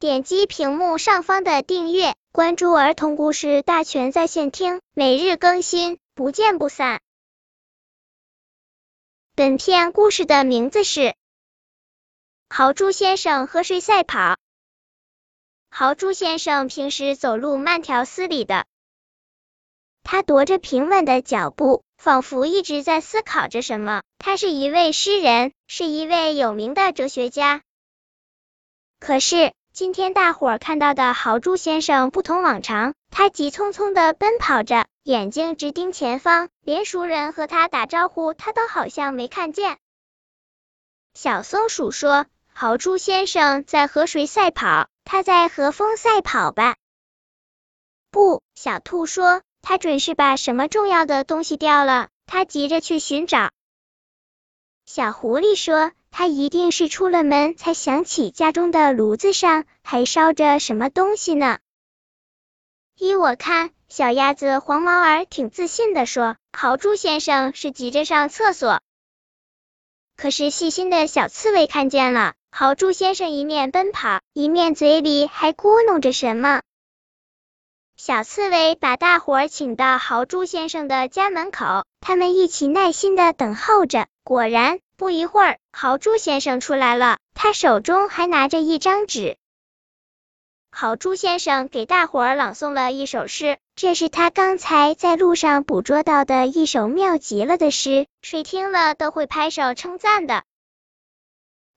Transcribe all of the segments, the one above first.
点击屏幕上方的订阅，关注儿童故事大全在线听，每日更新，不见不散。本片故事的名字是豪猪先生喝水赛跑。豪猪先生平时走路慢条斯理的，他踱着平稳的脚步，仿佛一直在思考着什么。他是一位诗人，是一位有名的哲学家。可是，今天大伙儿看到的豪猪先生不同往常，他急匆匆地奔跑着，眼睛直盯前方，连熟人和他打招呼，他都好像没看见。小松鼠说：“豪猪先生在和谁赛跑？他在和风赛跑吧？”不，小兔说，他准是把什么重要的东西掉了，他急着去寻找。小狐狸说，他一定是出了门才想起家中的炉子上还烧着什么东西呢。依我看，小鸭子黄毛儿挺自信地说，豪猪先生是急着上厕所。可是细心的小刺猬看见了，豪猪先生一面奔跑，一面嘴里还咕哝着什么。小刺猬把大伙儿请到豪猪先生的家门口，他们一起耐心的等候着。果然，不一会儿，豪猪先生出来了，他手中还拿着一张纸。豪猪先生给大伙儿朗诵了一首诗，这是他刚才在路上捕捉到的一首妙极了的诗，谁听了都会拍手称赞的。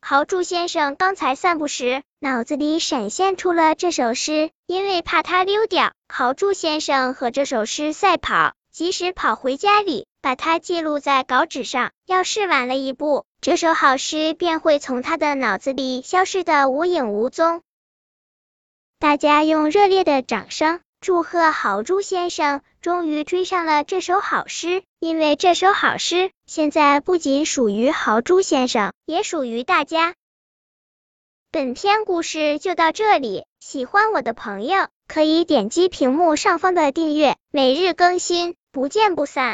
豪猪先生刚才散步时，脑子里闪现出了这首诗，因为怕他溜掉，豪猪先生和这首诗赛跑，及时跑回家里，把它记录在稿纸上。要是晚了一步，这首好诗便会从他的脑子里消失得无影无踪。大家用热烈的掌声祝贺豪猪先生终于追上了这首好诗，因为这首好诗现在不仅属于豪猪先生，也属于大家。本篇故事就到这里，喜欢我的朋友可以点击屏幕上方的订阅，每日更新，不见不散。